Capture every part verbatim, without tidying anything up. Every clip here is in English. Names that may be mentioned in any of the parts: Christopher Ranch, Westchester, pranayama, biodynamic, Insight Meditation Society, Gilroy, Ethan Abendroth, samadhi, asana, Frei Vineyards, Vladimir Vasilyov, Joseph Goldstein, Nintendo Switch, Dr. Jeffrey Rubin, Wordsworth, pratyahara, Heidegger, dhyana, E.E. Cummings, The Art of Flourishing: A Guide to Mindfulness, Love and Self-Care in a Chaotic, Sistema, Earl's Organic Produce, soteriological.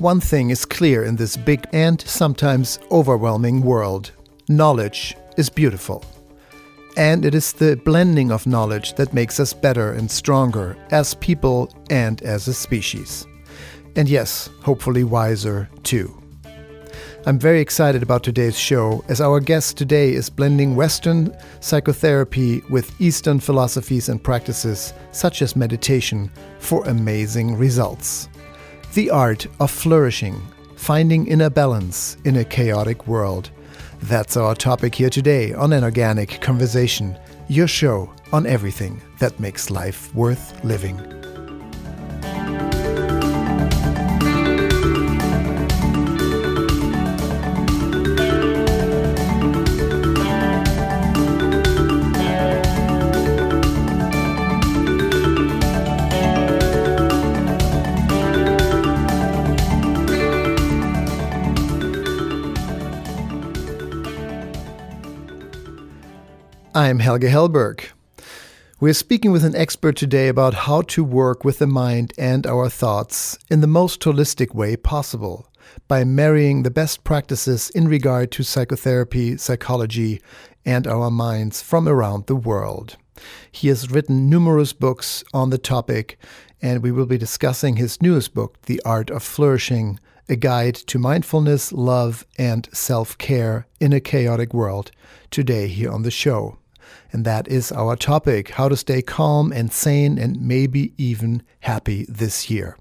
One thing is clear in this big and sometimes overwhelming world. Knowledge is beautiful. And it is the blending of knowledge that makes us better and stronger as people and as a species. And yes, hopefully wiser too. I'm very excited about today's show, as our guest today is blending Western psychotherapy with Eastern philosophies and practices, such as meditation, for amazing results. The Art of Flourishing, Finding Inner Balance in a Chaotic World. That's our topic here today on An Organic Conversation, your show on everything that makes life worth living. I'm Helge Hellberg. We're speaking with an expert today about how to work with the mind and our thoughts in the most holistic way possible by marrying the best practices in regard to psychotherapy, psychology, and our minds from around the world. He has written numerous books on the topic, and we will be discussing his newest book, The Art of Flourishing: A Guide to Mindfulness, Love, and Self-Care in a Chaotic World, today here on the show. And that is our topic, how to stay calm and sane and maybe even happy this year.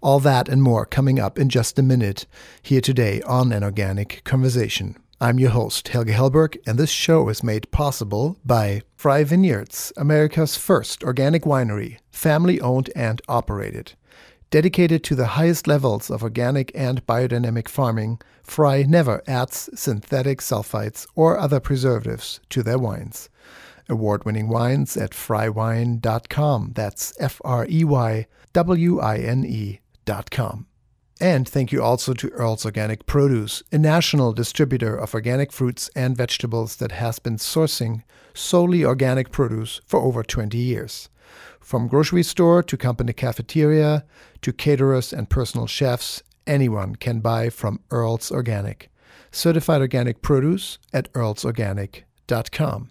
All that and more coming up in just a minute here today on An Organic Conversation. I'm your host, Helge Hellberg, and this show is made possible by Frei Vineyards, America's first organic winery, family-owned and operated. Dedicated to the highest levels of organic and biodynamic farming, Frei never adds synthetic sulfites or other preservatives to their wines. Award-winning wines at frei wine dot com. That's F R E Y W I N E dot com. And thank you also to Earl's Organic Produce, a national distributor of organic fruits and vegetables that has been sourcing solely organic produce for over twenty years. From grocery store to company cafeteria to caterers and personal chefs, anyone can buy from Earl's Organic. Certified organic produce at earls organic dot com.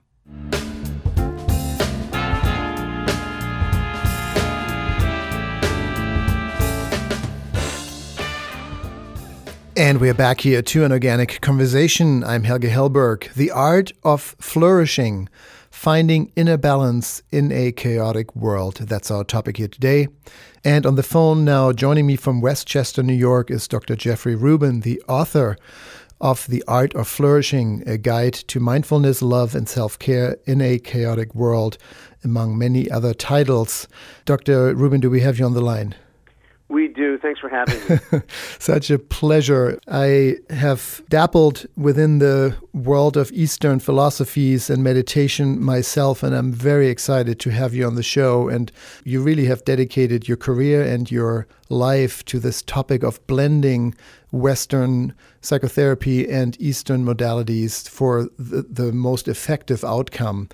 And we're back here to An Organic Conversation. I'm Helge Hellberg. The Art of Flourishing, Finding Inner Balance in a Chaotic World. That's our topic here today. And on the phone now, joining me from Westchester, New York, is Doctor Jeffrey Rubin, the author of The Art of Flourishing, A Guide to Mindfulness, Love, and Self-Care in a Chaotic World, among many other titles. Doctor Rubin, do we have you on the line? We do. Thanks for having me. Such a pleasure. I have dabbled within the world of Eastern philosophies and meditation myself, and I'm very excited to have you on the show. And you really have dedicated your career and your life to this topic of blending Western psychotherapy and Eastern modalities for the, the most effective outcome.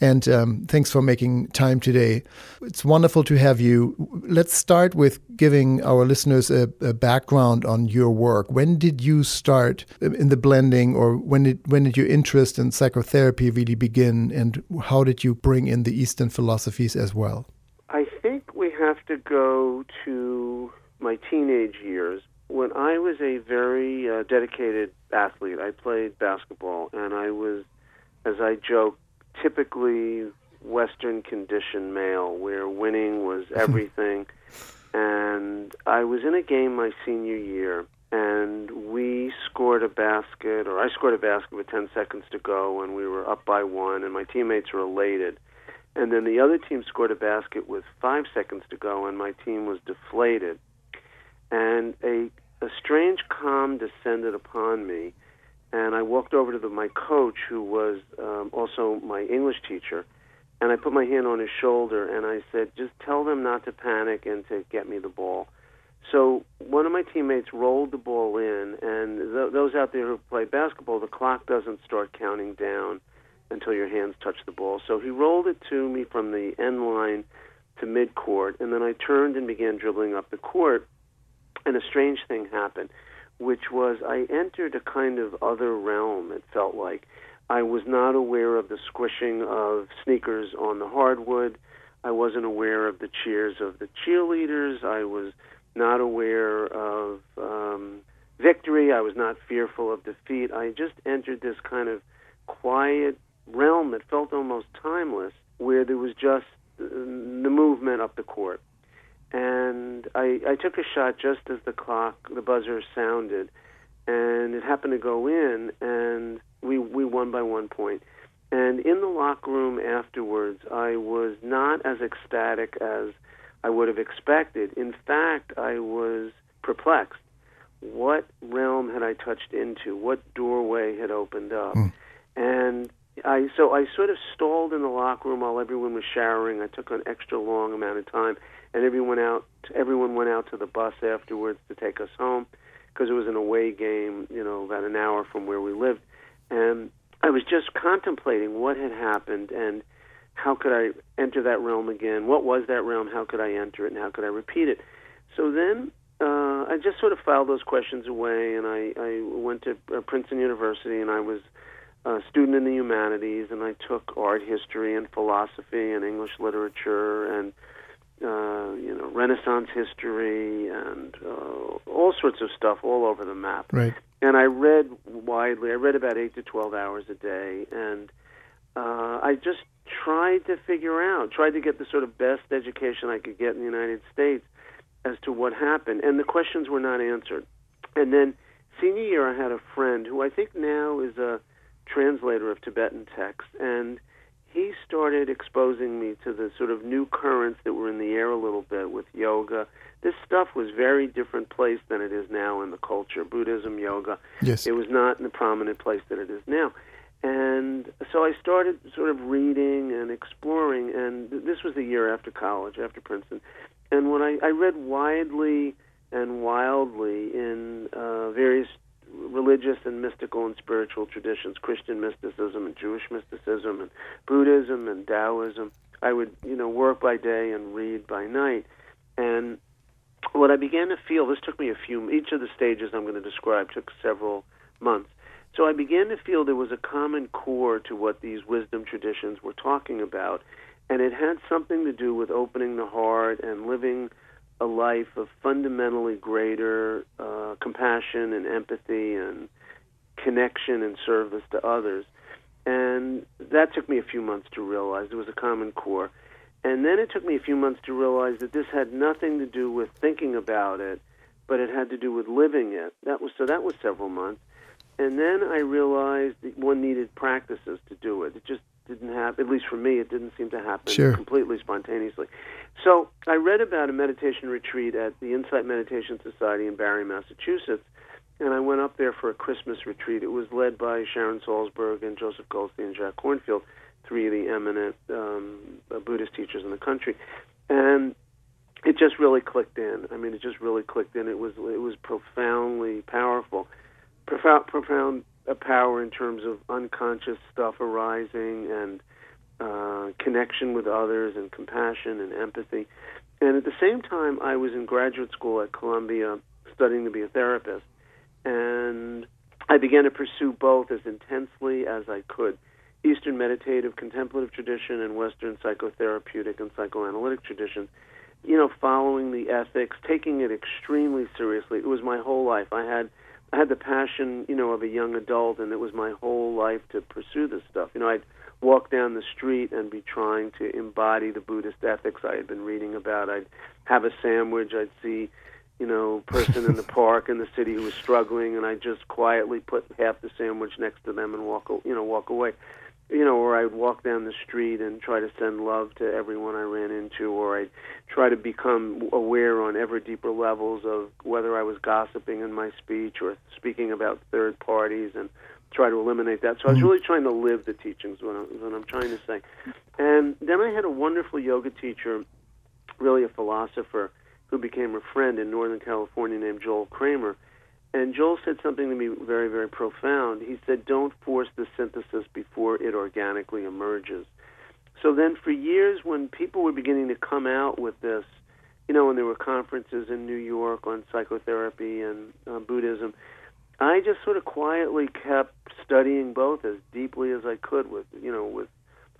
And um, thanks for making time today. It's wonderful to have you. Let's start with giving our listeners a, a background on your work. When did you start in the blending, or when did, when did your interest in psychotherapy really begin, and how did you bring in the Eastern philosophies as well? I think we have to go to my teenage years. When I was a very uh, dedicated athlete, I played basketball, and I was, as I joke, typically Western conditioned male, where winning was everything. And I was in a game my senior year, and we scored a basket, or I scored a basket with ten seconds to go, and we were up by one, and my teammates were elated. And then the other team scored a basket with five seconds to go, and my team was deflated. And a, a strange calm descended upon me, and I walked over to the, my coach, who was um, also my English teacher, and I put my hand on his shoulder, and I said, just tell them not to panic and to get me the ball. So one of my teammates rolled the ball in, and th- those out there who play basketball, the clock doesn't start counting down until your hands touch the ball. So he rolled it to me from the end line to midcourt, and then I turned and began dribbling up the court. and a strange thing happened, which was I entered a kind of other realm, it felt like. I was not aware of the squishing of sneakers on the hardwood. I wasn't aware of the cheers of the cheerleaders. I was not aware of um, victory. I was not fearful of defeat. I just entered this kind of quiet realm that felt almost timeless, where there was just the movement up the court. And I, I took a shot just as the clock, the buzzer sounded, and it happened to go in, and we, we won by one point. And in the locker room afterwards, I was not as ecstatic as I would have expected. In fact, I was perplexed. What realm had I touched into? What doorway had opened up? Mm. And I so I sort of stalled in the locker room while everyone was showering. I took an extra long amount of time, and everyone out everyone went out to the bus afterwards to take us home, because it was an away game, you know, about an hour from where we lived. And I was just contemplating what had happened and how could I enter that realm again? What was that realm? How could I enter it, and how could I repeat it? So then uh, I just sort of filed those questions away, and I, I went to Princeton University, and I was a student in the humanities, and I took art history and philosophy and English literature and uh, you know, Renaissance history and uh, all sorts of stuff all over the map. Right. And I read widely. I read about eight to twelve hours a day, and uh, I just tried to figure out, tried to get the sort of best education I could get in the United States as to what happened. And the questions were not answered. And then senior year, I had a friend who I think now is a translator of Tibetan texts, and he started exposing me to the sort of new currents that were in the air a little bit with yoga. This stuff was very different place than it is now in the culture. Buddhism, yoga, yes. It was not in the prominent place that it is now. And so I started sort of reading and exploring, and this was the year after college, after Princeton. And when I, I read widely and wildly in uh, various religious and mystical and spiritual traditions, Christian mysticism and Jewish mysticism and Buddhism and Taoism, I would, you know, work by day and read by night. And what I began to feel, this took me a few, each of the stages I'm going to describe took several months. So I began to feel there was a common core to what these wisdom traditions were talking about, and it had something to do with opening the heart and living a life of fundamentally greater uh, compassion and empathy and connection and service to others. And that took me a few months to realize there was a common core. And then it took me a few months to realize that this had nothing to do with thinking about it, but it had to do with living it. That was so that was several months. And then I realized that one needed practices to do it. It just didn't happen, at least for me, it didn't seem to happen sure. completely spontaneously. So I read about a meditation retreat at the Insight Meditation Society in Barry, Massachusetts, and I went up there for a Christmas retreat. It was led by Sharon Salzberg and Joseph Goldstein and Jack Kornfield, three of the eminent um, Buddhist teachers in the country. And it just really clicked in. I mean, it just really clicked in. It was it was profoundly powerful, Profound, profound uh, power in terms of unconscious stuff arising and uh, connection with others and compassion and empathy. And at the same time, I was in graduate school at Columbia studying to be a therapist. And I began to pursue both as intensely as I could. Eastern meditative contemplative tradition and Western psychotherapeutic and psychoanalytic traditions, you know, following the ethics, taking it extremely seriously. It was my whole life. I had I had the passion, you know, of a young adult, and it was my whole life to pursue this stuff. You know, I'd walk down the street and be trying to embody the Buddhist ethics I had been reading about. I'd have a sandwich. I'd see, you know, person in the park in the city who was struggling, and I'd just quietly put half the sandwich next to them and walk, you know, walk away. You know, or I'd walk down the street and try to send love to everyone I ran into, or I'd try to become aware on ever deeper levels of whether I was gossiping in my speech or speaking about third parties and try to eliminate that. So I was really trying to live the teachings, what I'm, what I'm trying to say. And then I had a wonderful yoga teacher, really a philosopher, who became a friend in Northern California named Joel Kramer. And Joel said something to me very, very profound. He said, don't force the synthesis before it organically emerges. So then for years when people were beginning to come out with this you know, when there were conferences in New York on psychotherapy and uh, Buddhism, I just sort of quietly kept studying both as deeply as I could with, you know, with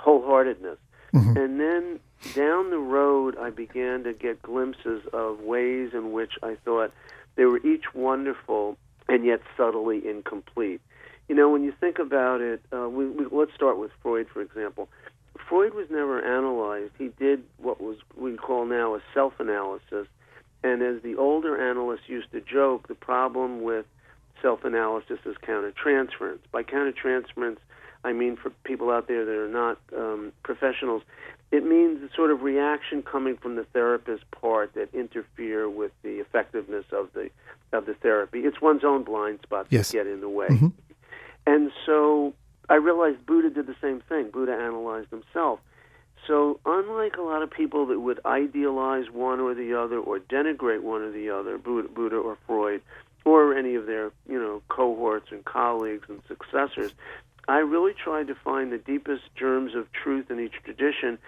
wholeheartedness. Mm-hmm. And then down the road, I began to get glimpses of ways in which I thought they were each wonderful and yet subtly incomplete. You know, when you think about it, uh, we, we, let's start with Freud, for example. Freud was never analyzed. He did what was we call now a self-analysis. And as the older analysts used to joke, the problem with self-analysis is countertransference. By countertransference, I mean for people out there that are not um, professionals, it means the sort of reaction coming from the therapist part that interfere with the effectiveness of the of the therapy. It's one's own blind spots yes. that get in the way. Mm-hmm. And so I realized Buddha did the same thing. Buddha analyzed himself. So unlike a lot of people that would idealize one or the other or denigrate one or the other, Buddha, Buddha or Freud, or any of their, you know, cohorts and colleagues and successors, I really tried to find the deepest germs of truth in each tradition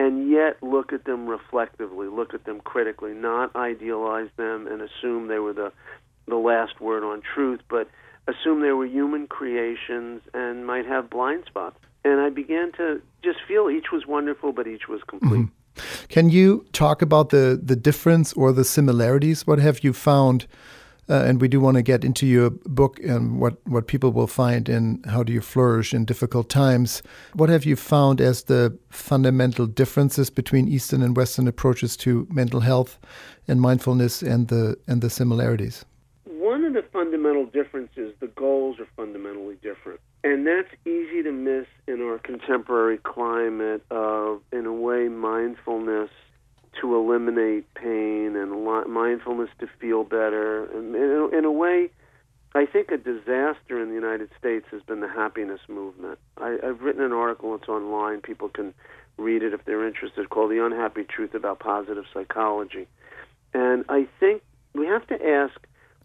and yet look at them reflectively, look at them critically, not idealize them and assume they were the the last word on truth, but assume they were human creations and might have blind spots. And I began to just feel each was wonderful, but each was complete. Mm-hmm. Can you talk about the, the difference or the similarities? What have you found? Uh, and we do want to get into your book and what, what people will find in How Do You Flourish in Difficult Times. What have you found as the fundamental differences between Eastern and Western approaches to mental health and mindfulness and the and the similarities? One of the fundamental differences, the goals are fundamentally different. And that's easy to miss in our contemporary climate of, in a way, mindfulness to eliminate pain and mindfulness to feel better. And in a way, I think a disaster in the United States has been the happiness movement. I, I've written an article, it's online, people can read it if they're interested, called The Unhappy Truth About Positive Psychology. And I think we have to ask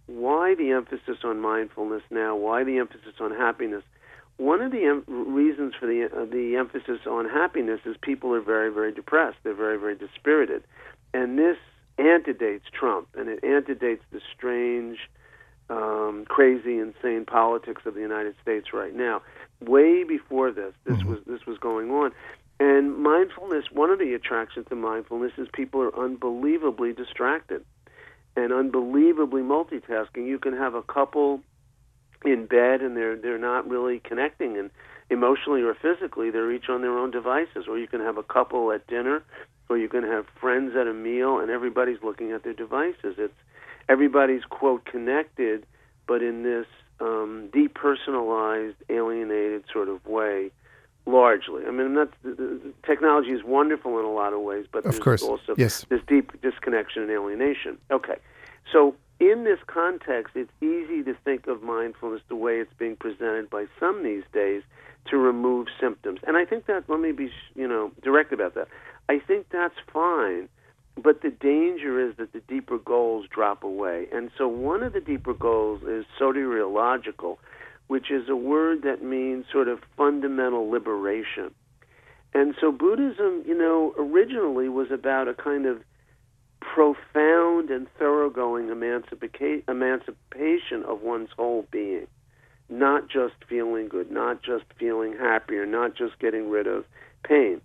why the emphasis on mindfulness now, why the emphasis on happiness. One of the em- reasons for the uh, the emphasis on happiness is people are very, very depressed. They're very, very dispirited. And this antedates Trump, and it antedates the strange, um, crazy, insane politics of the United States right now. Way before this, this mm-hmm. was this was going on. And mindfulness, one of the attractions to mindfulness is people are unbelievably distracted and unbelievably multitasking. You can have a couple in bed and they're they're not really connecting, and emotionally or physically they're each on their own devices, or you can have a couple at dinner, or you can have friends at a meal and everybody's looking at their devices. It's everybody's, quote, connected, but in this um, depersonalized, alienated sort of way, largely. I mean, I'm not, technology is wonderful in a lot of ways, but of there's course. also yes. this deep disconnection and alienation. Okay, so in this context, it's easy to think of mindfulness the way it's being presented by some these days to remove symptoms. And I think that, let me be, you know, direct about that. I think that's fine, but the danger is that the deeper goals drop away. And so one of the deeper goals is soteriological, which is a word that means sort of fundamental liberation. And so Buddhism, you know, originally was about a kind of profound and thoroughgoing emancipa- emancipation of one's whole being, not just feeling good, not just feeling happier, not just getting rid of pain.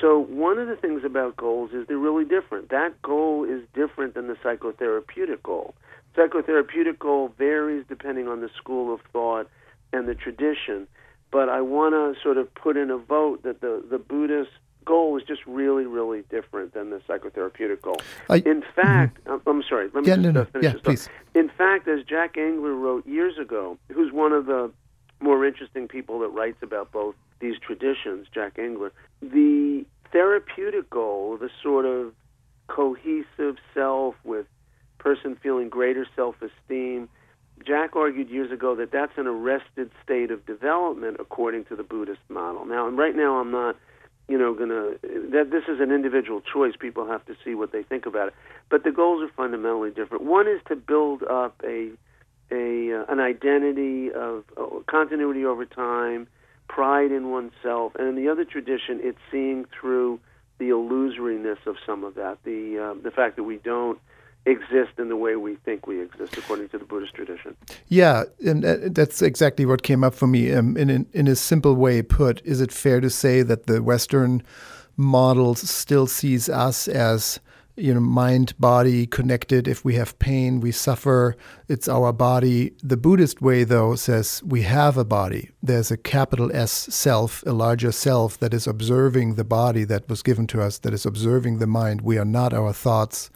So one of the things about goals is they're really different. That goal is different than the psychotherapeutic goal. Psychotherapeutic goal varies depending on the school of thought and the tradition, but I want to sort of put in a vote that the, the Buddhist goal is just really, really different than the psychotherapeutic goal. I, in fact, mm-hmm. I'm sorry, let me yeah, just no, no. finish yeah, this please. In fact, as Jack Engler wrote years ago, who's one of the more interesting people that writes about both these traditions, Jack Engler, the therapeutic goal of a sort of cohesive self with person feeling greater self-esteem, Jack argued years ago that that's an arrested state of development according to the Buddhist model. Now, and right now I'm not you know, gonna that this is an individual choice. People have to see what they think about it. But the goals are fundamentally different. One is to build up a a uh, an identity of uh, continuity over time, pride in oneself, and in the other tradition, it's seeing through the illusoriness of some of that, the uh, the fact that we don't exist in the way we think we exist, according to the Buddhist tradition. Yeah, and that's exactly what came up for me. Um, in, in a simple way put, is it fair to say that the Western model still sees us as, you know, mind, body connected? If we have pain, we suffer. It's our body. The Buddhist way, though, says we have a body. There's a capital S self, a larger self that is observing the body that was given to us, that is observing the mind. We are not our thoughts.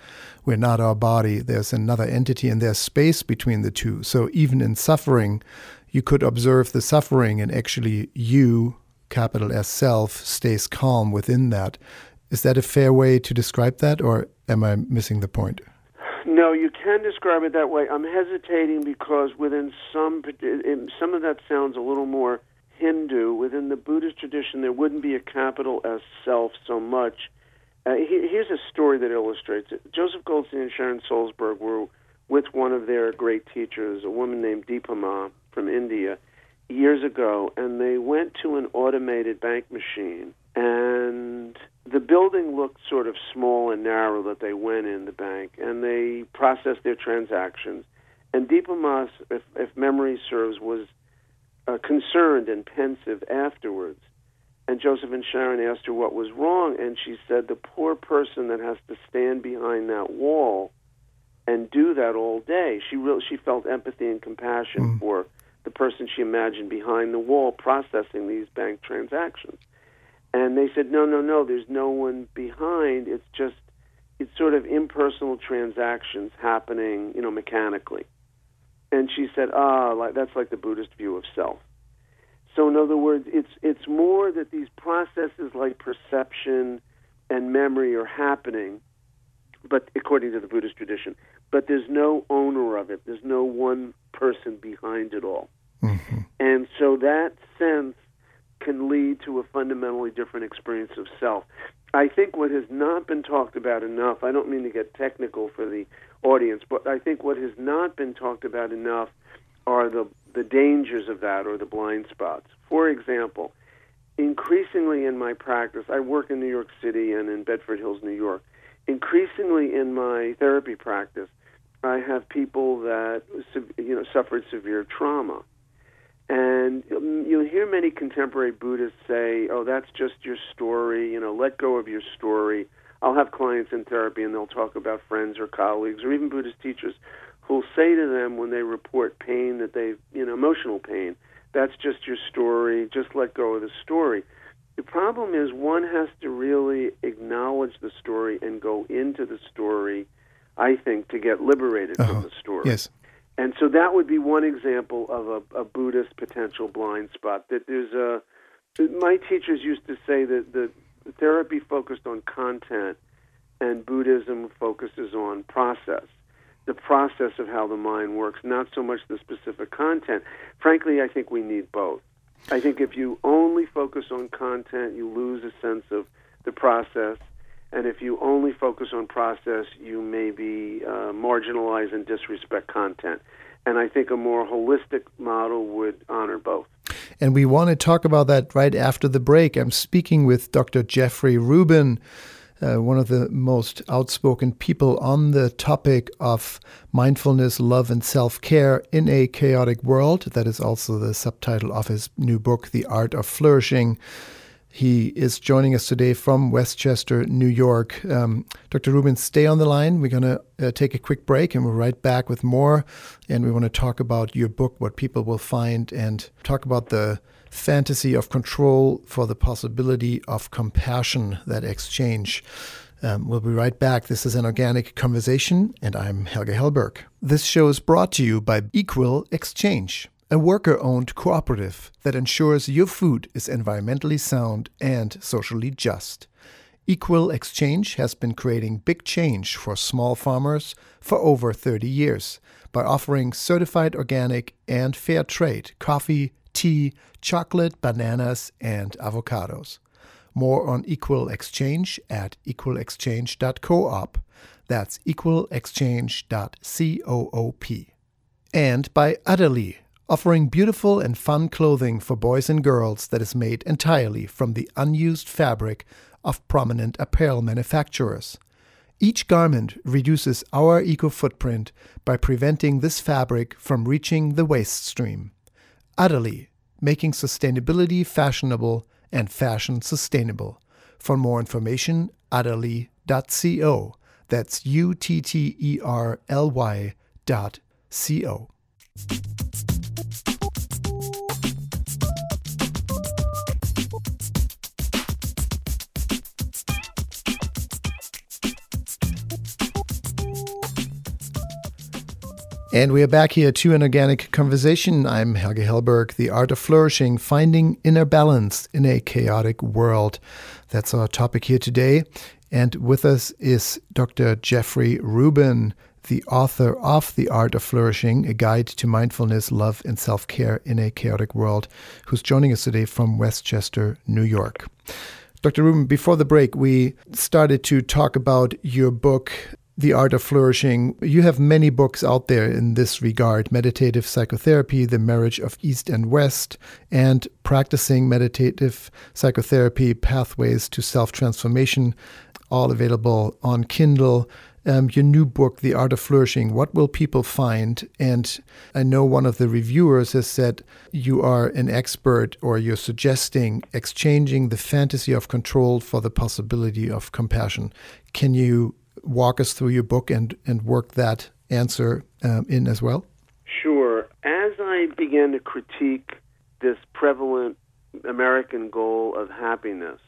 We're not our body. There's another entity, and there's space between the two. So even in suffering, you could observe the suffering, and actually you, capital S self, stays calm within that. Is that a fair way to describe that, or am I missing the point? No, you can describe it that way. I'm hesitating because within some, in some of that sounds a little more Hindu. Within the Buddhist tradition, there wouldn't be a capital S self so much. Uh, here's a story that illustrates it. Joseph Goldstein and Sharon Salzberg were with one of their great teachers, a woman named Dipa Ma from India, years ago, and they went to an automated bank machine, and the building looked sort of small and narrow that they went in, the bank, and they processed their transactions. And Dipa Ma, if, if memory serves, was uh, concerned and pensive afterwards. And Joseph and Sharon asked her what was wrong, and she said, the poor person that has to stand behind that wall and do that all day. She really, she felt empathy and compassion mm. for the person she imagined behind the wall processing these bank transactions. And they said, no, no, no, there's no one behind. It's just, it's sort of impersonal transactions happening, you know, mechanically. And she said, ah, like, that's like the Buddhist view of self. So in other words, it's it's more that these processes like perception and memory are happening, but according to the Buddhist tradition, but there's no owner of it. There's no one person behind it all. Mm-hmm. And so that sense can lead to a fundamentally different experience of self. I think what has not been talked about enough, I don't mean to get technical for the audience, but I think what has not been talked about enough are the, the dangers of that, or the blind spots. For example, increasingly in my practice, I work in New York City and in Bedford Hills, New York. Increasingly in my therapy practice, I have people that, you know, suffered severe trauma. And you'll hear many contemporary Buddhists say, oh, that's just your story, you know, let go of your story. I'll have clients in therapy and they'll talk about friends or colleagues or even Buddhist teachers who'll say to them when they report pain that they've, you know, emotional pain, that's just your story, just let go of the story. The problem is one has to really acknowledge the story and go into the story, I think, to get liberated uh-huh. from the story. Yes. And so that would be one example of a, a Buddhist potential blind spot. That there's a, my teachers used to say that the therapy focused on content and Buddhism focuses on process, the process of how the mind works, not so much the specific content. Frankly, I think we need both. I think if you only focus on content, you lose a sense of the process. And if you only focus on process, you maybe uh, marginalize and disrespect content. And I think a more holistic model would honor both. And we want to talk about that right after the break. I'm speaking with Doctor Jeffrey Rubin, uh, one of the most outspoken people on the topic of mindfulness, love, and self-care in a chaotic world. That is also the subtitle of his new book, The Art of Flourishing. He is joining us today from Westchester, New York. Um, Doctor Rubin, stay on the line. We're going to uh, take a quick break, and we're right back with more. And we want to talk about your book, what people will find, and talk about the fantasy of control for the possibility of compassion, that exchange. Um, we'll be right back. This is An Organic Conversation, and I'm Helge Hellberg. This show is brought to you by Equal Exchange, a worker-owned cooperative that ensures your food is environmentally sound and socially just. Equal Exchange has been creating big change for small farmers for over thirty years by offering certified organic and fair trade coffee, tea, chocolate, bananas, and avocados. More on Equal Exchange at equal exchange dot coop. That's equal exchange dot coop. And by Utterly, offering beautiful and fun clothing for boys and girls that is made entirely from the unused fabric of prominent apparel manufacturers. Each garment reduces our eco-footprint by preventing this fabric from reaching the waste stream, utterly making sustainability fashionable and fashion sustainable. For more information, utterly dot co. That's U-T-T-E-R-L-Y dot C-O. And we are back here to an organic conversation. I'm Helge Hellberg, The Art of Flourishing, Finding Inner Balance in a Chaotic World. That's our topic here today. And with us is Doctor Jeffrey Rubin, the author of The Art of Flourishing, A Guide to Mindfulness, Love and Self-Care in a Chaotic World, who's joining us today from Westchester, New York. Doctor Rubin, before the break, we started to talk about your book, The Art of Flourishing. You have many books out there in this regard: Meditative Psychotherapy, The Marriage of East and West, and Practicing Meditative Psychotherapy, Pathways to Self-Transformation, all available on Kindle. Um, your new book, The Art of Flourishing, what will people find? And I know one of the reviewers has said you are an expert, or you're suggesting exchanging the fantasy of control for the possibility of compassion. Can you walk us through your book and, and work that answer um, in as well? Sure. As I began to critique this prevalent American goal of happiness,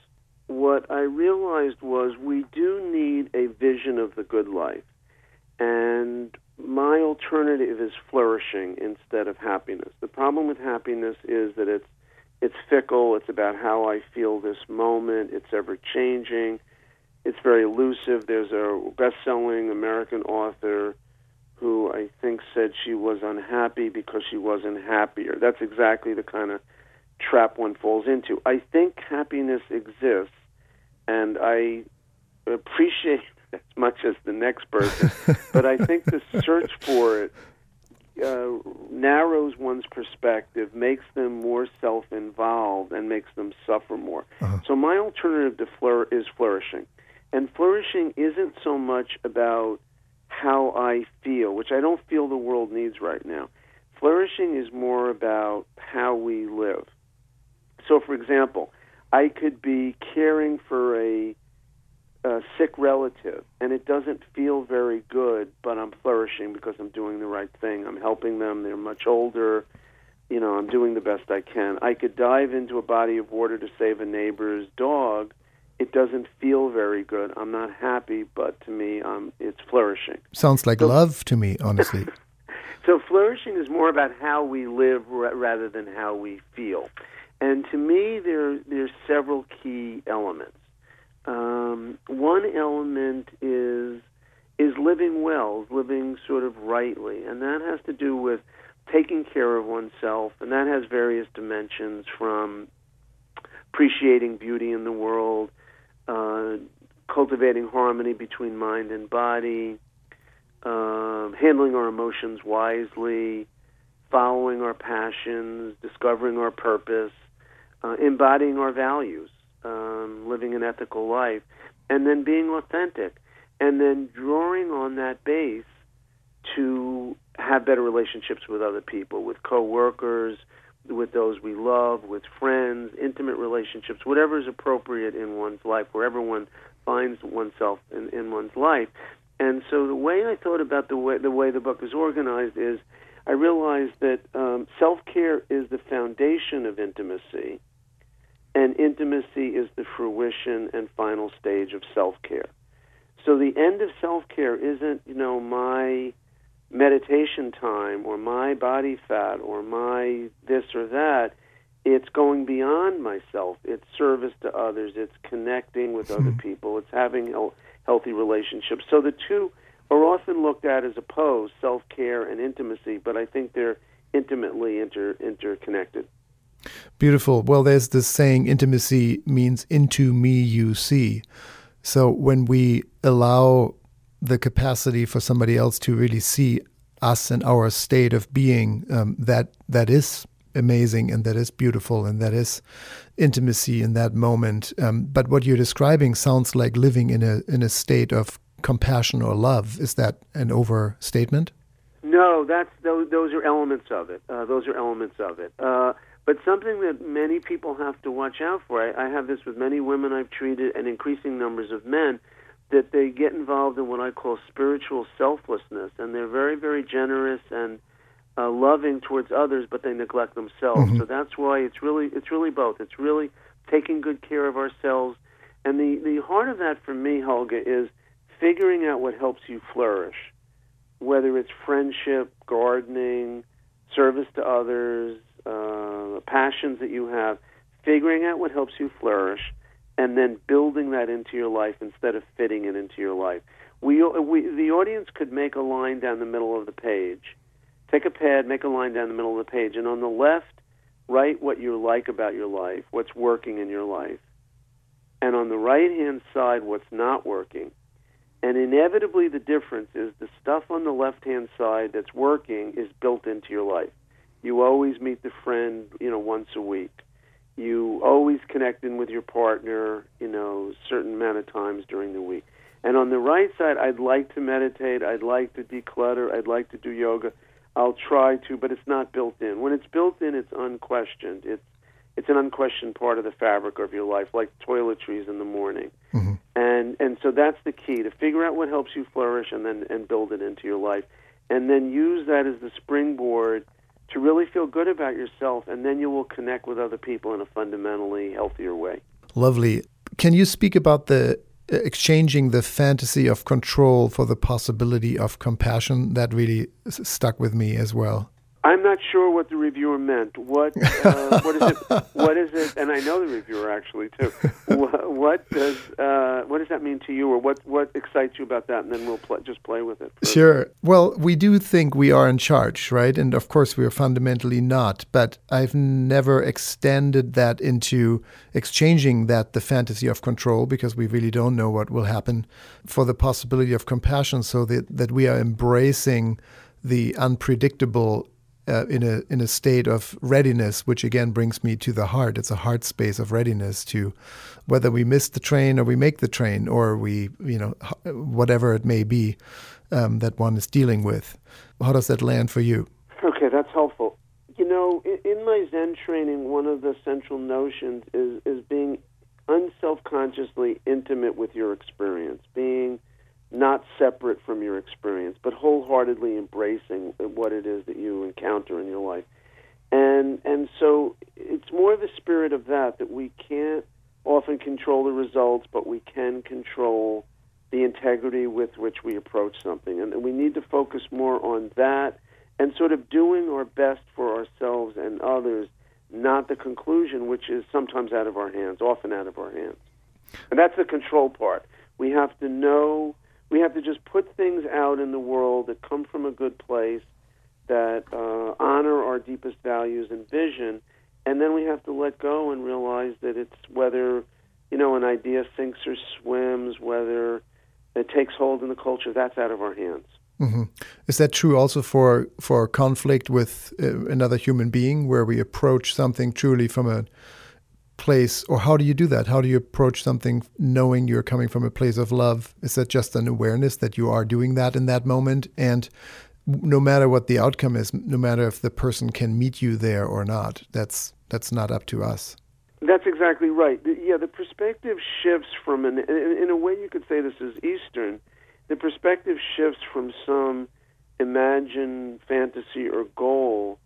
what I realized was we do need a vision of the good life. And my alternative is flourishing instead of happiness. The problem with happiness is that it's it's fickle. It's about how I feel this moment. It's ever-changing. It's very elusive. There's a best-selling American author who I think said she was unhappy because she wasn't happier. That's exactly the kind of trap one falls into. I think happiness exists, and I appreciate it as much as the next person, but I think the search for it uh, narrows one's perspective, makes them more self-involved, and makes them suffer more. Uh-huh. So my alternative to flour- is flourishing. And flourishing isn't so much about how I feel, which I don't feel the world needs right now. Flourishing is more about how we live. So, for example, I could be caring for a, a sick relative, and it doesn't feel very good, but I'm flourishing because I'm doing the right thing. I'm helping them. They're much older. You know, I'm doing the best I can. I could dive into a body of water to save a neighbor's dog. It doesn't feel very good. I'm not happy, but to me, um, it's flourishing. Sounds like so, love to me, honestly. So flourishing is more about how we live r- rather than how we feel. And to me, there there's several key elements. Um, one element is is living well, living sort of rightly, and that has to do with taking care of oneself, and that has various dimensions from appreciating beauty in the world, Uh, cultivating harmony between mind and body, uh, handling our emotions wisely, following our passions, discovering our purpose, uh, embodying our values, um, living an ethical life, and then being authentic, and then drawing on that base to have better relationships with other people, with coworkers, with those we love, with friends, intimate relationships, whatever is appropriate in one's life, wherever one finds oneself in, in one's life. And so the way I thought about the way the way the book is organized is I realized that um, self-care is the foundation of intimacy, and intimacy is the fruition and final stage of self-care. So the end of self-care isn't, you know, my meditation time or my body fat or my this or that. It's going beyond myself. It's service to others. It's connecting with other people. It's having healthy relationships. So the two are often looked at as opposed, self-care and intimacy, but I think they're intimately inter- interconnected. Beautiful. Well, there's this saying, intimacy means into me you see. So when we allow the capacity for somebody else to really see us and our state of being, um, that that is amazing and that is beautiful and that is intimacy in that moment. Um, but what you're describing sounds like living in a in a state of compassion or love. Is that an overstatement? No, that's those, those are elements of it. Uh, those are elements of it. Uh, but something that many people have to watch out for, I, I have this with many women I've treated and increasing numbers of men, that they get involved in what I call spiritual selflessness, and they're very, very generous and uh, loving towards others, but they neglect themselves. Mm-hmm. So that's why it's really it's really both. It's really taking good care of ourselves. And the, the heart of that for me, Helge, is figuring out what helps you flourish, whether it's friendship, gardening, service to others, uh, passions that you have, figuring out what helps you flourish, and then building that into your life instead of fitting it into your life. We, we the audience could make a line down the middle of the page. Take a pad, make a line down the middle of the page, and on the left, write what you like about your life, what's working in your life, and on the right-hand side, what's not working. And inevitably the difference is the stuff on the left-hand side that's working is built into your life. You always meet the friend, you know, once a week. You always connect in with your partner, you know, a certain amount of times during the week. And on the right side, I'd like to meditate, I'd like to declutter, I'd like to do yoga. I'll try to, but it's not built in. When it's built in, it's unquestioned. It's It's an unquestioned part of the fabric of your life, like toiletries in the morning. Mm-hmm. And and so that's the key, to figure out what helps you flourish and then and build it into your life. And then use that as the springboard to really feel good about yourself, and then you will connect with other people in a fundamentally healthier way. Lovely. Can you speak about the exchanging the fantasy of control for the possibility of compassion? That really stuck with me as well. I'm not sure what the reviewer meant. What uh, what is it? What is it? And I know the reviewer actually too. What, what does uh, what does that mean to you, or what, what excites you about that? And then we'll pl- just play with it. Further. Sure. Well, we do think we are in charge, right? And of course, we are fundamentally not. But I've never extended that into exchanging that the fantasy of control, because we really don't know what will happen, for the possibility of compassion, so that that we are embracing the unpredictable. Uh, in a in a state of readiness, which again brings me to the heart. It's a heart space of readiness to whether we miss the train or we make the train, or we, you know, whatever it may be um, that one is dealing with. How does that land for you? Okay, that's helpful. You know, in, in my Zen training, one of the central notions is, is being unselfconsciously intimate with your experience, being not separate from your experience, but wholeheartedly embracing what it is that you encounter in your life. And and so it's more the spirit of that, that we can't often control the results, but we can control the integrity with which we approach something. And we need to focus more on that and sort of doing our best for ourselves and others, not the conclusion, which is sometimes out of our hands, often out of our hands. And that's the control part. We have to know... We have to just put things out in the world that come from a good place, that uh, honor our deepest values and vision, and then we have to let go and realize that it's whether, you know, an idea sinks or swims, whether it takes hold in the culture, that's out of our hands. Mm-hmm. Is that true also for, for conflict with uh, another human being, where we approach something truly from a place, or how do you do that? How do you approach something knowing you're coming from a place of love? Is that just an awareness that you are doing that in that moment? And no matter what the outcome is, no matter if the person can meet you there or not, that's that's not up to us. That's exactly right. Yeah, the perspective shifts from, an, in a way you could say this is Eastern, the perspective shifts from some imagined fantasy or goal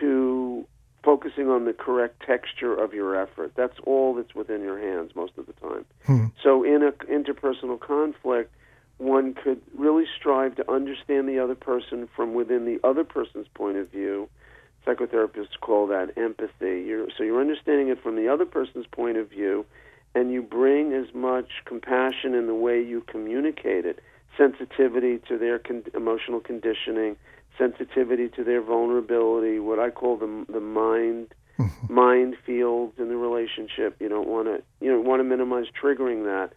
to focusing on the correct texture of your effort. That's all that's within your hands most of the time. Hmm. So in an interpersonal conflict, one could really strive to understand the other person from within the other person's point of view. Psychotherapists call that empathy. You're, so you're understanding it from the other person's point of view, and you bring as much compassion in the way you communicate it, sensitivity to their con- emotional conditioning, sensitivity to their vulnerability, what I call the the mind mind fields in the relationship. You don't want to you don't want to minimize triggering that,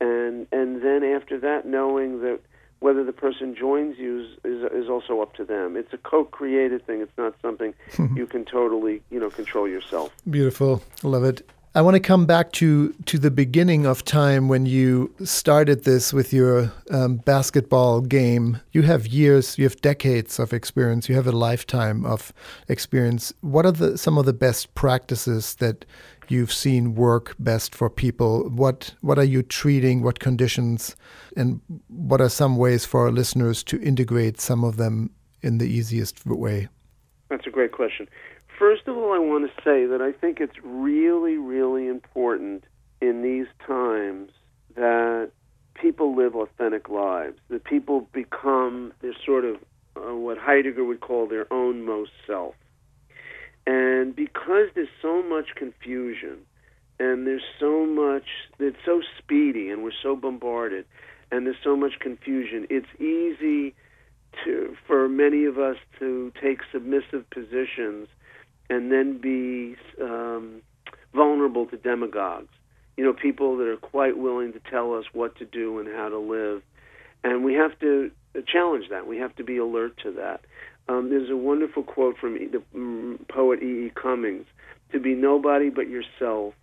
and and then after that, knowing that whether the person joins you is, is, is also up to them. It's a co-created thing. It's not something you can totally, you know, control yourself. Beautiful. Love it. I want to come back to, to the beginning of time when you started this with your um, basketball game. You have years, you have decades of experience. You have a lifetime of experience. What are the some of the best practices that you've seen work best for people? What what are you treating? What conditions? And what are some ways for our listeners to integrate some of them in the easiest way? That's a great question. First of all, I want to say that I think it's really, really important in these times that people live authentic lives, that people become their sort of uh, what Heidegger would call their own most self. And because there's so much confusion and there's so much, it's so speedy and we're so bombarded and there's so much confusion, it's easy to for many of us to take submissive positions and then be um, vulnerable to demagogues, you know, people that are quite willing to tell us what to do and how to live. And we have to challenge that. We have to be alert to that. Um, there's a wonderful quote from the poet E E. Cummings, "To be nobody but yourself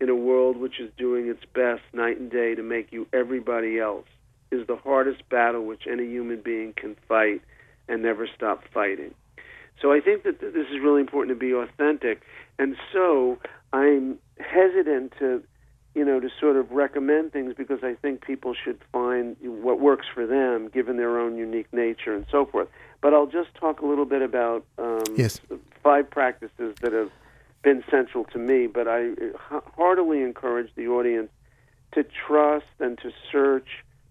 in a world which is doing its best night and day to make you everybody else is the hardest battle which any human being can fight and never stop fighting." So I think that this is really important to be authentic. And so I'm hesitant to, you know, to sort of recommend things because I think people should find what works for them given their own unique nature and so forth. But I'll just talk a little bit about um, yes. five practices that have been central to me. But I heartily encourage the audience to trust and to search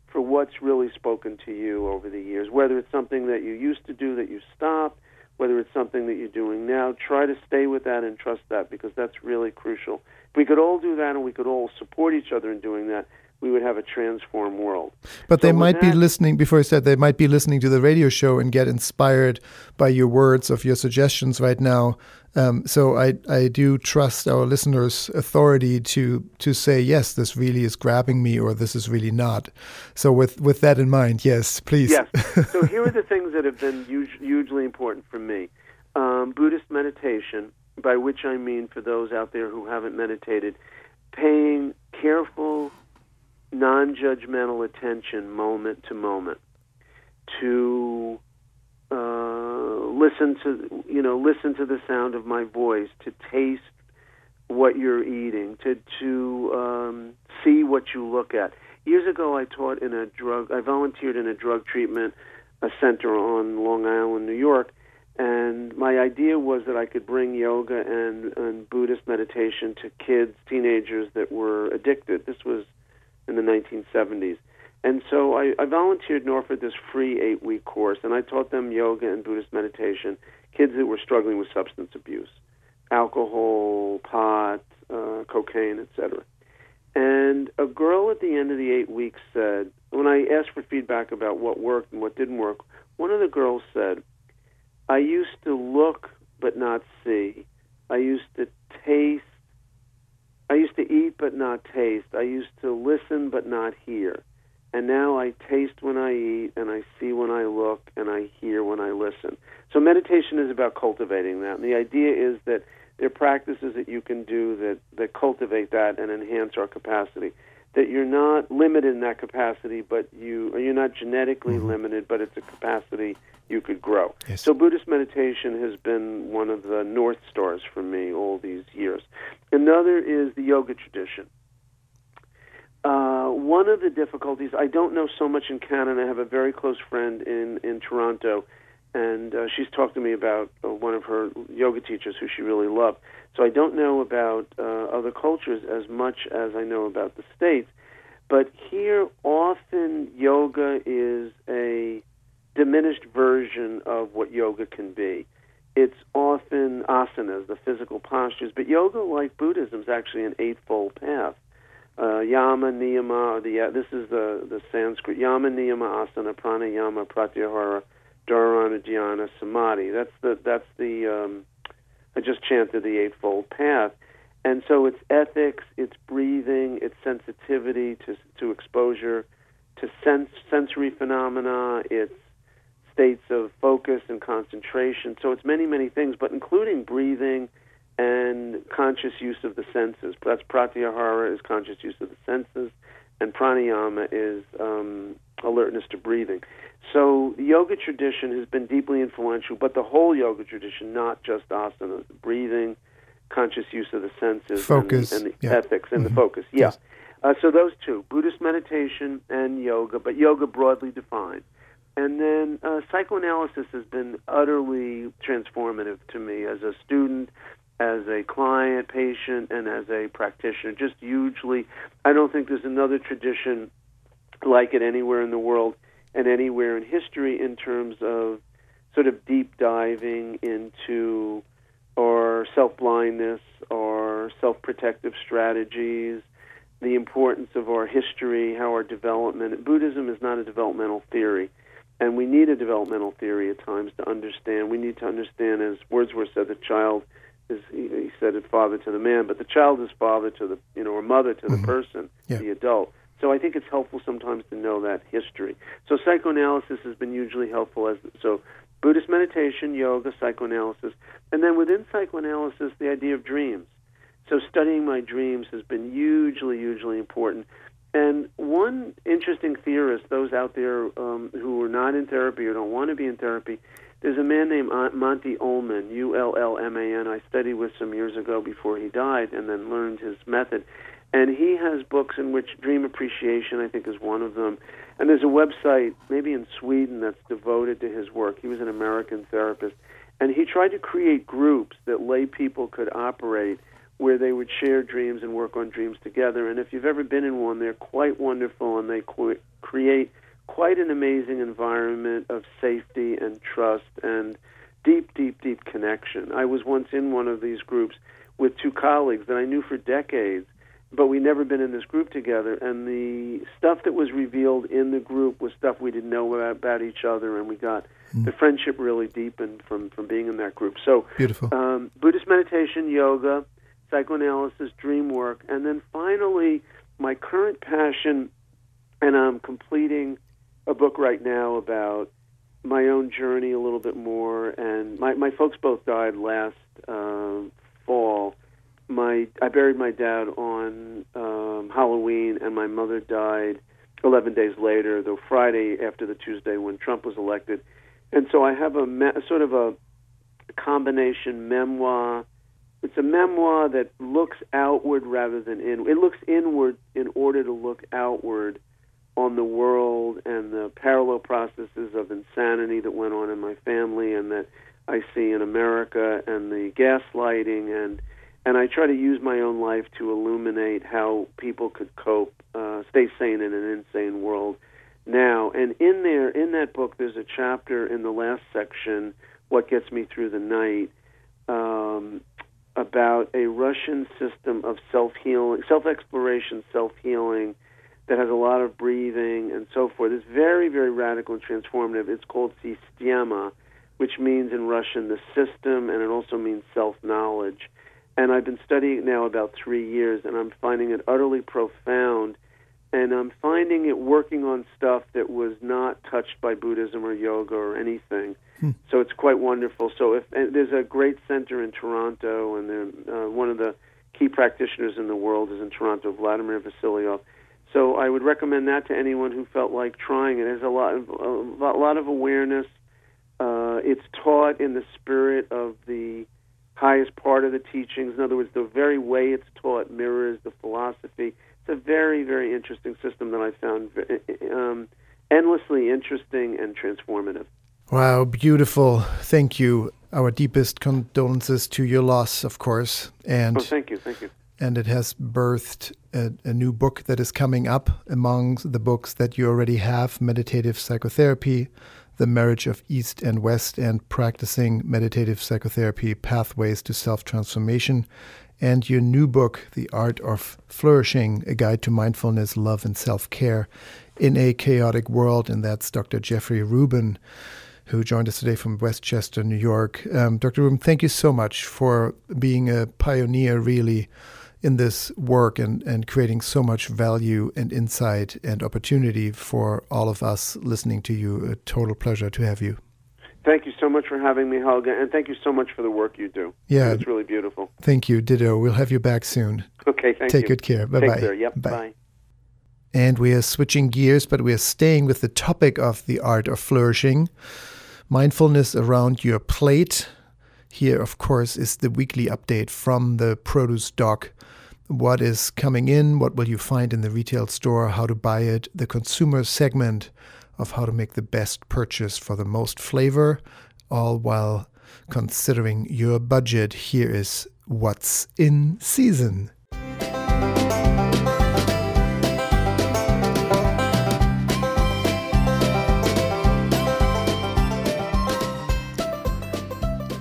for what's really spoken to you over the years, whether it's something that you used to do that you stopped, whether it's something that you're doing now. Try to stay with that and trust that because that's really crucial. If we could all do that and we could all support each other in doing that, we would have a transformed world. But so they might that, be listening, before I said, they might be listening to the radio show and get inspired by your words of your suggestions right now. Um, so I, I do trust our listeners' authority to to say, yes, this really is grabbing me or this is really not. So with, with that in mind, yes, please. Yes. So here are the things that have been huge, hugely important for me. Um, Buddhist meditation, by which I mean for those out there who haven't meditated, paying careful, non-judgmental attention moment to moment to uh, listen to, you know, listen to the sound of my voice, to taste what you're eating, to, to um, see what you look at. Years ago, I taught in a drug, I volunteered in a drug treatment a center on Long Island, New York, and my idea was that I could bring yoga and, and Buddhist meditation to kids, teenagers that were addicted. This was in the nineteen seventies. And so I, I volunteered and offered this free eight-week course, and I taught them yoga and Buddhist meditation, kids that were struggling with substance abuse, alcohol, pot, uh, cocaine, et cetera. And a girl at the end of the eight weeks said, when I asked for feedback about what worked and what didn't work, one of the girls said, "I used to look but not see. I used to taste. I used to eat but not taste. I used to listen but not hear. And now I taste when I eat, and I see when I look, and I hear when I listen." So meditation is about cultivating that. And the idea is that there are practices that you can do that, that cultivate that and enhance our capacity, that you're not limited in that capacity, but you, or you're not genetically mm-hmm. limited, but it's a capacity you could grow. Yes. So Buddhist meditation has been one of the north stars for me all these years. Another is the yoga tradition. Uh, one of the difficulties, I don't know so much in Canada. I have a very close friend in, in Toronto, and uh, she's talked to me about uh, one of her yoga teachers who she really loved. So I don't know about uh, other cultures as much as I know about the States. But here, often yoga is a diminished version of what yoga can be. It's often asanas, the physical postures, but yoga, like Buddhism, is actually an eightfold path. Uh, yama, niyama, the, uh, this is the, the Sanskrit, yama, niyama, asana, pranayama, pratyahara, dharana, dhyana, samadhi. That's the, that's the um, I just chanted the eightfold path. And so it's ethics, it's breathing, it's sensitivity to to exposure, to sense, sensory phenomena, it's states of focus and concentration. So it's many, many things, but including breathing and conscious use of the senses. That's pratyahara, is conscious use of the senses, and pranayama is um, alertness to breathing. So the yoga tradition has been deeply influential, but the whole yoga tradition, not just asana, breathing, conscious use of the senses, focus, and, and the yeah. ethics and mm-hmm. the focus. Yeah. Yes. Uh, so those two, Buddhist meditation and yoga, but yoga broadly defined. And then uh, psychoanalysis has been utterly transformative to me as a student, as a client, patient, and as a practitioner, just hugely. I don't think there's another tradition like it anywhere in the world and anywhere in history in terms of sort of deep diving into or self-blindness or self-protective strategies, the importance of our history, how our development. Buddhism is not a developmental theory. And we need a developmental theory at times to understand. We need to understand, as Wordsworth said, the child is, he said it, father to the man, but the child is father to the, you know, or mother to mm-hmm. the person, yeah. the adult. So I think it's helpful sometimes to know that history. So psychoanalysis has been hugely helpful. as So Buddhist meditation, yoga, psychoanalysis. And then within psychoanalysis, the idea of dreams. So studying my dreams has been hugely, hugely important. And one interesting theorist, those out there um, who are not in therapy or don't want to be in therapy, there's a man named Monty Ullman, U L L M A N, I studied with some years ago before he died and then learned his method. And he has books in which dream appreciation, I think, is one of them. And there's a website, maybe in Sweden, that's devoted to his work. He was an American therapist. And he tried to create groups that lay people could operate where they would share dreams and work on dreams together. And if you've ever been in one, they're quite wonderful, and they qu- create quite an amazing environment of safety and trust and deep, deep, deep connection. I was once in one of these groups with two colleagues that I knew for decades, but we'd never been in this group together, and the stuff that was revealed in the group was stuff we didn't know about, about each other, and we got the friendship really deepened from, from being in that group. So beautiful. Um, Buddhist meditation, yoga, psychoanalysis, dream work, and then finally, my current passion, and I'm completing a book right now about my own journey a little bit more, and my, my folks both died last uh, fall. My I buried my dad on um, Halloween, and my mother died eleven days later, the Friday after the Tuesday when Trump was elected. And so I have a me- sort of a combination memoir. It's a memoir that looks outward rather than inward. It looks inward in order to look outward on the world and the parallel processes of insanity that went on in my family and that I see in America and the gaslighting. And, and I try to use my own life to illuminate how people could cope, uh, stay sane in an insane world now. And in there, in that book, there's a chapter in the last section, What Gets Me Through the Night, um, about a Russian system of self-healing, self-exploration, self-healing that has a lot of breathing and so forth. It's very, very radical and transformative. It's called Sistema, which means in Russian the system, and it also means self-knowledge. And I've been studying it now about three years, and I'm finding it utterly profound. And I'm finding it working on stuff that was not touched by Buddhism or yoga or anything. Hmm. So it's quite wonderful. So if and there's a great center in Toronto, and uh, one of the key practitioners in the world is in Toronto, Vladimir Vasilyov. So I would recommend that to anyone who felt like trying it. There's a lot of, a lot of awareness. Uh, it's taught in the spirit of the highest part of the teachings. In other words, the very way it's taught mirrors the philosophy. It's a very, very interesting system that I found um, endlessly interesting and transformative. Wow, beautiful. Thank you. Our deepest condolences to your loss, of course. And, oh, thank you, thank you. And it has birthed a, a new book that is coming up among the books that you already have, Meditative Psychotherapy, The Marriage of East and West, and Practicing Meditative Psychotherapy, Pathways to Self-Transformation. And your new book, The Art of Flourishing, A Guide to Mindfulness, Love and Self-Care in a Chaotic World. And that's Doctor Jeffrey Rubin, who joined us today from Westchester, New York. Um, Doctor Rubin, thank you so much for being a pioneer, really, in this work and, and creating so much value and insight and opportunity for all of us listening to you. A total pleasure to have you. Thank you so much for having me, Helge, and thank you so much for the work you do. Yeah. It's really beautiful. Thank you, ditto. We'll have you back soon. Okay, thank Take you. Take good care. Bye-bye. Take care. Yep, bye. Bye. And we are switching gears, but we are staying with the topic of the art of flourishing. Mindfulness around your plate. Here, of course, is the weekly update from the produce doc. What is coming in? What will you find in the retail store? How to buy it? The consumer segment of how to make the best purchase for the most flavor, all while considering your budget. Here is what's in season.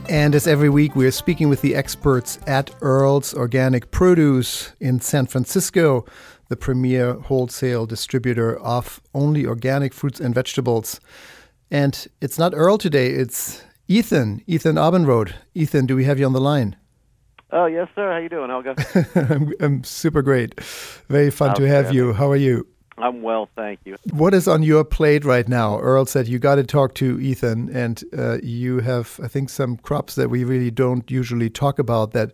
And as every week, we are speaking with the experts at Earl's Organic Produce in San Francisco, the premier wholesale distributor of only organic fruits and vegetables. And it's not Earl today, it's Ethan, Ethan Abendroth. Ethan, do we have you on the line? Oh, yes, sir. How you doing, Helga? I'm, I'm super great. Very fun to have you. How are you? I'm well, thank you. What is on your plate right now? Earl said you got to talk to Ethan, and uh, you have, I think, some crops that we really don't usually talk about that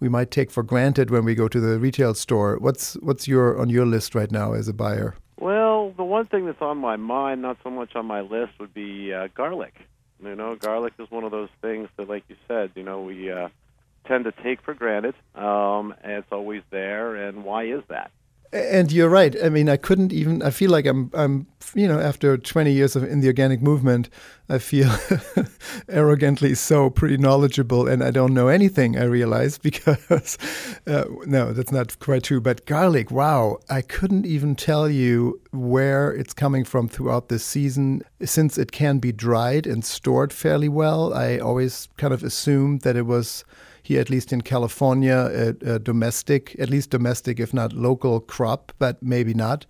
we might take for granted when we go to the retail store. What's what's your on your list right now as a buyer? Well, the one thing that's on my mind, not so much on my list, would be uh, garlic. You know, garlic is one of those things that, like you said, you know, we uh, tend to take for granted. Um, and it's always there, and why is that? And you're right. I mean, I couldn't even, I feel like I'm, I'm, you know, after twenty years of in the organic movement, I feel arrogantly so pretty knowledgeable, and I don't know anything, I realize, because, uh, no, that's not quite true. But garlic, wow, I couldn't even tell you where it's coming from throughout this season. Since it can be dried and stored fairly well, I always kind of assumed that it was here, at least in California, a, a domestic, at least domestic, if not local crop, but maybe not.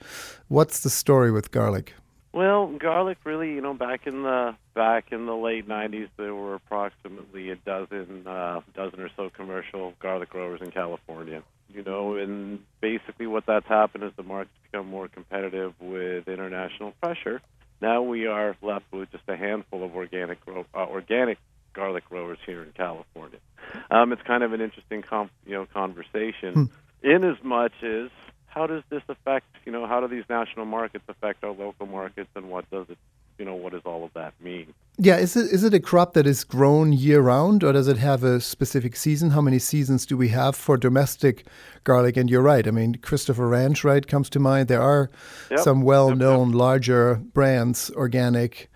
What's the story with garlic? Well, garlic really, you know, back in the back in the late nineties, there were approximately a dozen, uh, dozen or so commercial garlic growers in California. You know, and basically what that's happened is the market's become more competitive with international pressure. Now we are left with just a handful of organic grow, uh, organic. garlic growers here in California. Um, it's kind of an interesting, com- you know, conversation. Hmm. In as much as how does this affect, you know, how do these national markets affect our local markets, and what does it, you know, what does all of that mean? Yeah, is it is it a crop that is grown year round, or does it have a specific season? How many seasons do we have for domestic garlic? And you're right. I mean, Christopher Ranch, right, comes to mind. There are yep. some well-known yep, yep. larger brands, organic.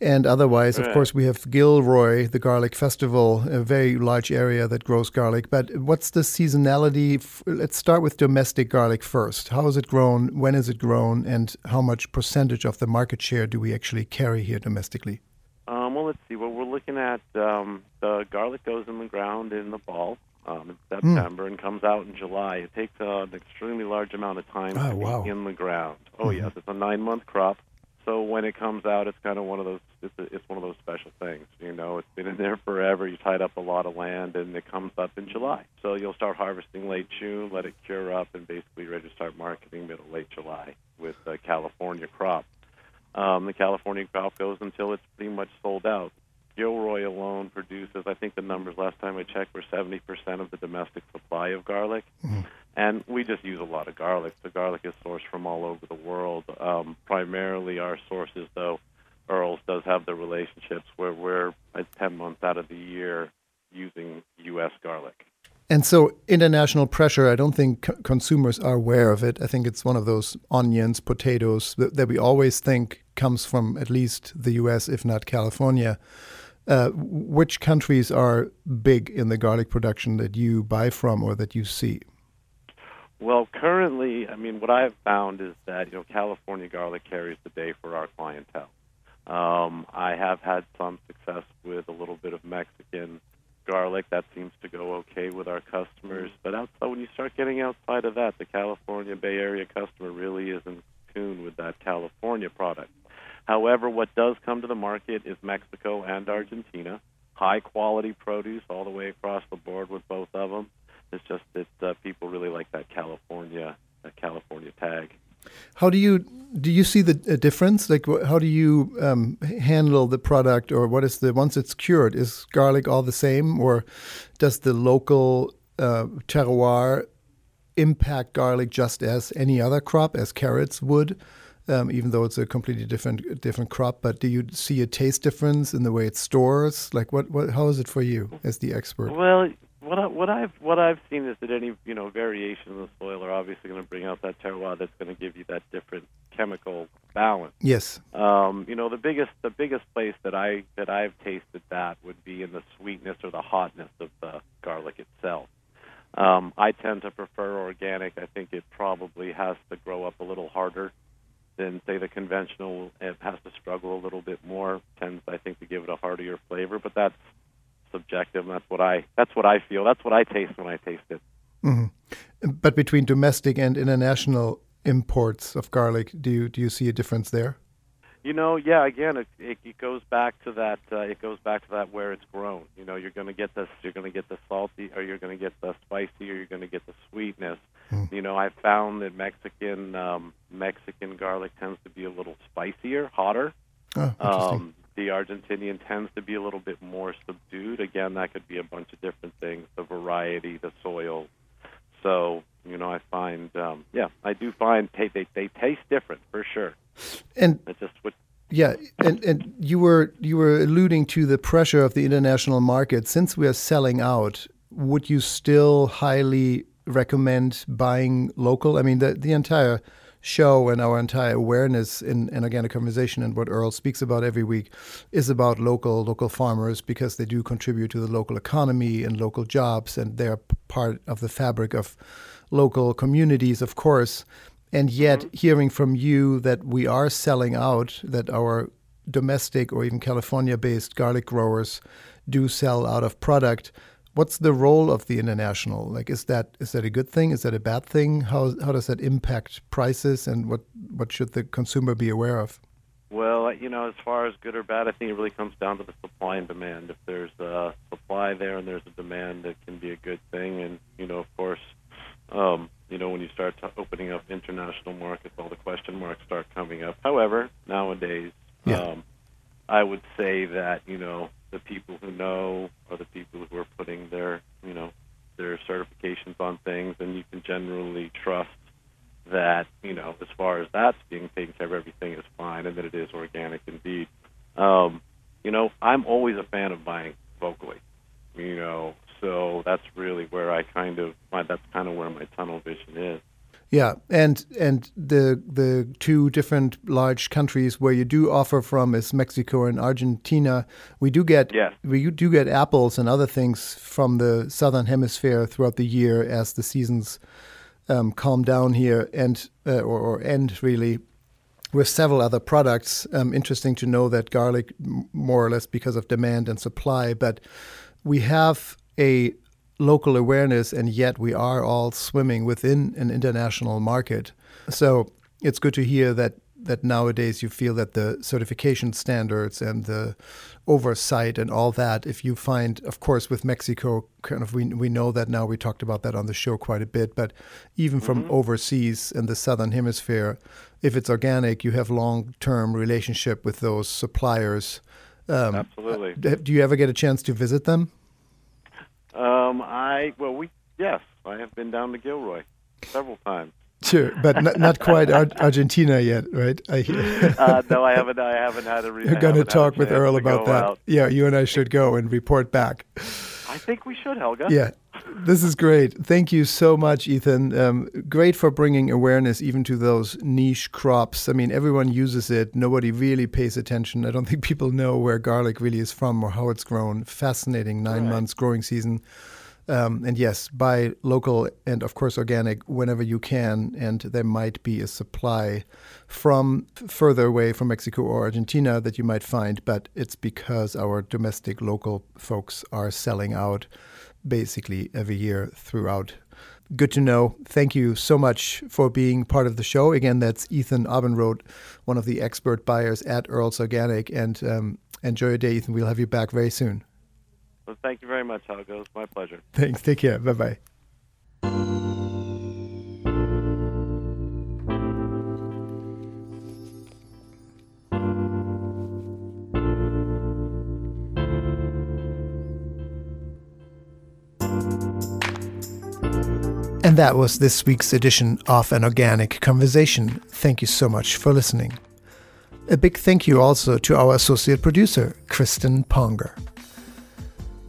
And otherwise, of course, we have Gilroy, the Garlic Festival, a very large area that grows garlic. But what's the seasonality? Let's start with domestic garlic first. How is it grown? When is it grown? And how much percentage of the market share do we actually carry here domestically? Um, well, let's see. What well, we're looking at, um, the garlic goes in the ground in the fall, um, in September, mm. and comes out in July. It takes uh, an extremely large amount of time oh, to wow. be in the ground. Oh, mm-hmm. yes. It's a nine-month crop. So when it comes out, it's kind of one of those. It's, a, it's one of those special things, you know. It's been in there forever. You tied up a lot of land, and it comes up in July. So you'll start harvesting late June, let it cure up, and basically ready to start marketing middle late July with the California crop. Um, the California crop goes until it's pretty much sold out. Gilroy alone produces, I think the numbers last time I checked were seventy percent of the domestic supply of garlic. Mm-hmm. And we just use a lot of garlic. The garlic is sourced from all over the world. Um, primarily our sources, though, Earl's does have the relationships where we're at ten months out of the year using U S garlic. And so international pressure, I don't think c- consumers are aware of it. I think it's one of those onions, potatoes that, that we always think comes from at least the U S, if not California. Uh, which countries are big in the garlic production that you buy from or that you see? Well, currently, I mean, what I've found is that, you know, California garlic carries the day for our clientele. Um, I have had some success with a little bit of Mexican garlic. That seems to go okay with our customers. But outside, when you start getting outside of that, the California Bay Area customer really is in tune with that California product. However, what does come to the market is Mexico and Argentina. High-quality produce all the way across the board with both of them. It's just that uh, uh, people really like that California that California tag. How do you do you see the difference? Like, how do you um, handle the product, or what is the once it's cured? Is garlic all the same, or does the local uh, terroir impact garlic just as any other crop, as carrots would, um, even though it's a completely different different crop? But do you see a taste difference in the way it stores? Like, what, what how is it for you as the expert? Well, What, I, what I've what I've seen is that any you know variation in the soil are obviously going to bring out that terroir that's going to give you that different chemical balance. Yes. Um, you know the biggest the biggest place that I that I've tasted that would be in the sweetness or the hotness of the garlic itself. Um, I tend to prefer organic. I think it probably has to grow up a little harder than say the conventional. It has to struggle a little bit more. Tends I think to give it a heartier flavor, but that's subjective. That's what I. That's what I feel. That's what I taste when I taste it. Mm-hmm. But between domestic and international imports of garlic, do you do you see a difference there? You know, yeah. Again, it it, it goes back to that. Uh, it goes back to that where it's grown. You know, you're going to get this. You're going to get the salty, or you're going to get the spicy, or you're going to get the sweetness. Mm-hmm. You know, I found that Mexican um, Mexican garlic tends to be a little spicier, hotter. Oh, interesting. Um, The Argentinian tends to be a little bit more subdued. Again, that could be a bunch of different things, the variety, the soil. So, you know, I find, um, yeah, I do find they, they, they taste different for sure. And it's just what... Yeah, and, and you were you were alluding to the pressure of the international market. Since we are selling out, would you still highly recommend buying local? I mean, the, the entire... show and our entire awareness in, and again, a conversation and what Earl speaks about every week is about local local farmers, because they do contribute to the local economy and local jobs, and they're part of the fabric of local communities, of course. And yet, mm-hmm. hearing from you that we are selling out, that our domestic or even California-based garlic growers do sell out of product, what's the role of the international? Like, is that is that a good thing? Is that a bad thing? How how does that impact prices, and what, what should the consumer be aware of? Well, you know, as far as good or bad, I think it really comes down to the supply and demand. If there's a supply there and there's a demand, it can be a good thing. And, you know, of course, um, you know, when you start opening up international markets, all the question marks start coming up. However, nowadays, yeah. um, I would say that, you know, the people who know are the people who are putting their, you know, their certifications on things, and you can generally trust that, you know, as far as that's being taken care of, everything is fine, and that it is organic indeed. Um, you know, I'm always a fan of buying locally, you know, so that's really where I kind of, my, that's kind of where my tunnel vision is. Yeah, and and the the two different large countries where you do offer from is Mexico and Argentina. We do get yes. we do get apples and other things from the southern hemisphere throughout the year as the seasons um, calm down here and uh, or, or end really with several other products. Um, interesting to know that garlic, more or less because of demand and supply, but we have a local awareness, and yet we are all swimming within an international market. So it's good to hear that that nowadays you feel that the certification standards and the oversight and all that, if you find, of course, with Mexico, kind of we we know that now, we talked about that on the show quite a bit, but even mm-hmm. from overseas in the southern hemisphere, if it's organic, you have long-term relationship with those suppliers. Um, Absolutely. Do you ever get a chance to visit them? Um, I, well, we, yes, I have been down to Gilroy several times. Sure, but not, not quite Ar- Argentina yet, right? I hear. uh, no, I haven't, I haven't had a reason. You're going to talk with Earl about that. Out. Yeah, you and I should go and report back. I think we should, Helge. Yeah, this is great. Thank you so much, Ethan. Um, great for bringing awareness even to those niche crops. I mean, everyone uses it. Nobody really pays attention. I don't think people know where garlic really is from or how it's grown. Fascinating nine right. months growing season. Um, and yes, buy local and, of course, organic whenever you can. And there might be a supply from further away from Mexico or Argentina that you might find, but it's because our domestic local folks are selling out basically every year throughout. Good to know. Thank you so much for being part of the show. Again, that's Ethan Abendroth, one of the expert buyers at Earl's Organic. And um, enjoy your day, Ethan. We'll have you back very soon. Well, thank you very much, Helge. It's my pleasure. Thanks. Take care. Bye-bye. And that was this week's edition of An Organic Conversation. Thank you so much for listening. A big thank you also to our associate producer, Kristen Ponger.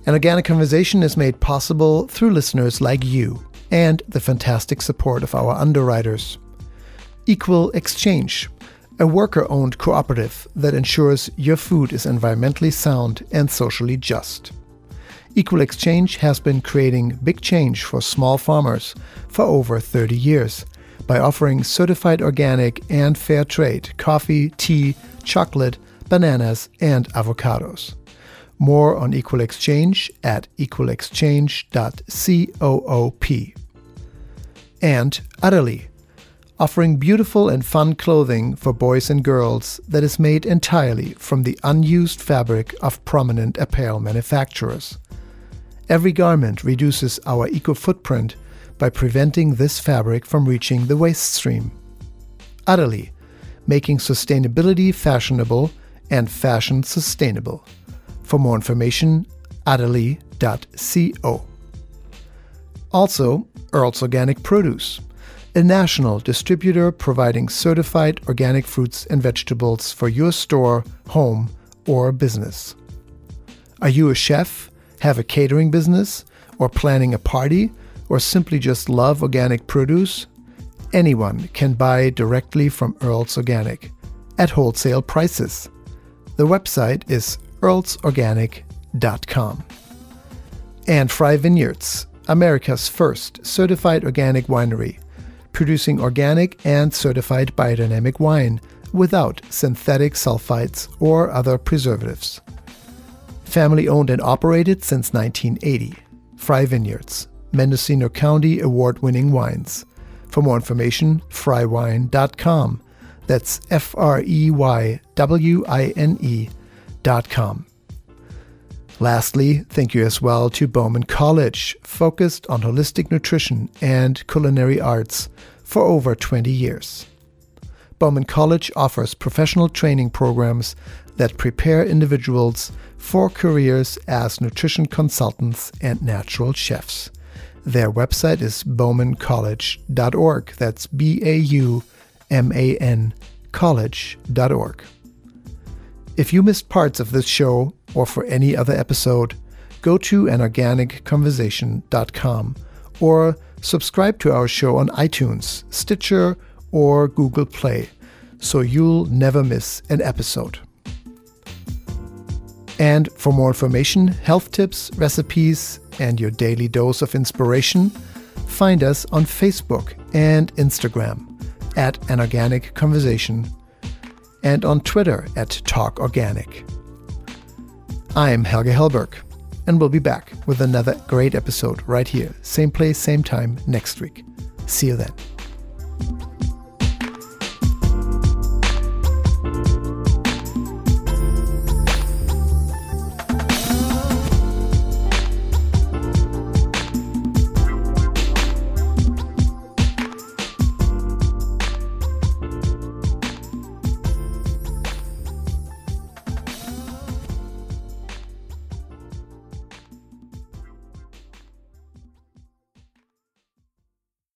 An Organic Conversation is made possible through listeners like you and the fantastic support of our underwriters. Equal Exchange, a worker-owned cooperative that ensures your food is environmentally sound and socially just. Equal Exchange has been creating big change for small farmers for over thirty years by offering certified organic and fair trade coffee, tea, chocolate, bananas, and avocados. More on Equal Exchange at equal exchange dot coop. And Utterly, offering beautiful and fun clothing for boys and girls that is made entirely from the unused fabric of prominent apparel manufacturers. Every garment reduces our eco-footprint by preventing this fabric from reaching the waste stream. Utterly, making sustainability fashionable and fashion sustainable. For more information, utterly dot co. Also, Earl's Organic Produce, a national distributor providing certified organic fruits and vegetables for your store, home, or business. Are you a chef, have a catering business, or planning a party, or simply just love organic produce? Anyone can buy directly from Earl's Organic at wholesale prices. The website is earls organic dot com. And Fry Vineyards, America's first certified organic winery, producing organic and certified biodynamic wine without synthetic sulfites or other preservatives. Family-owned and operated since nineteen eighty. Fry Vineyards, Mendocino County award-winning wines. For more information, fry wine dot com. That's F R E Y W I N E dot com. Lastly, thank you as well to Bowman College, focused on holistic nutrition and culinary arts for over twenty years. Bowman College offers professional training programs that prepare individuals for careers as nutrition consultants and natural chefs. Their website is bowman college dot org. That's B A U M A N college dot org. If you missed parts of this show, or for any other episode, go to an organic conversation dot com or subscribe to our show on iTunes, Stitcher, or Google Play, so you'll never miss an episode. And for more information, health tips, recipes, and your daily dose of inspiration, find us on Facebook and Instagram at An Organic Conversation and on Twitter at Talk Organic. I'm Helge Hellberg, and we'll be back with another great episode right here, same place, same time next week. See you then.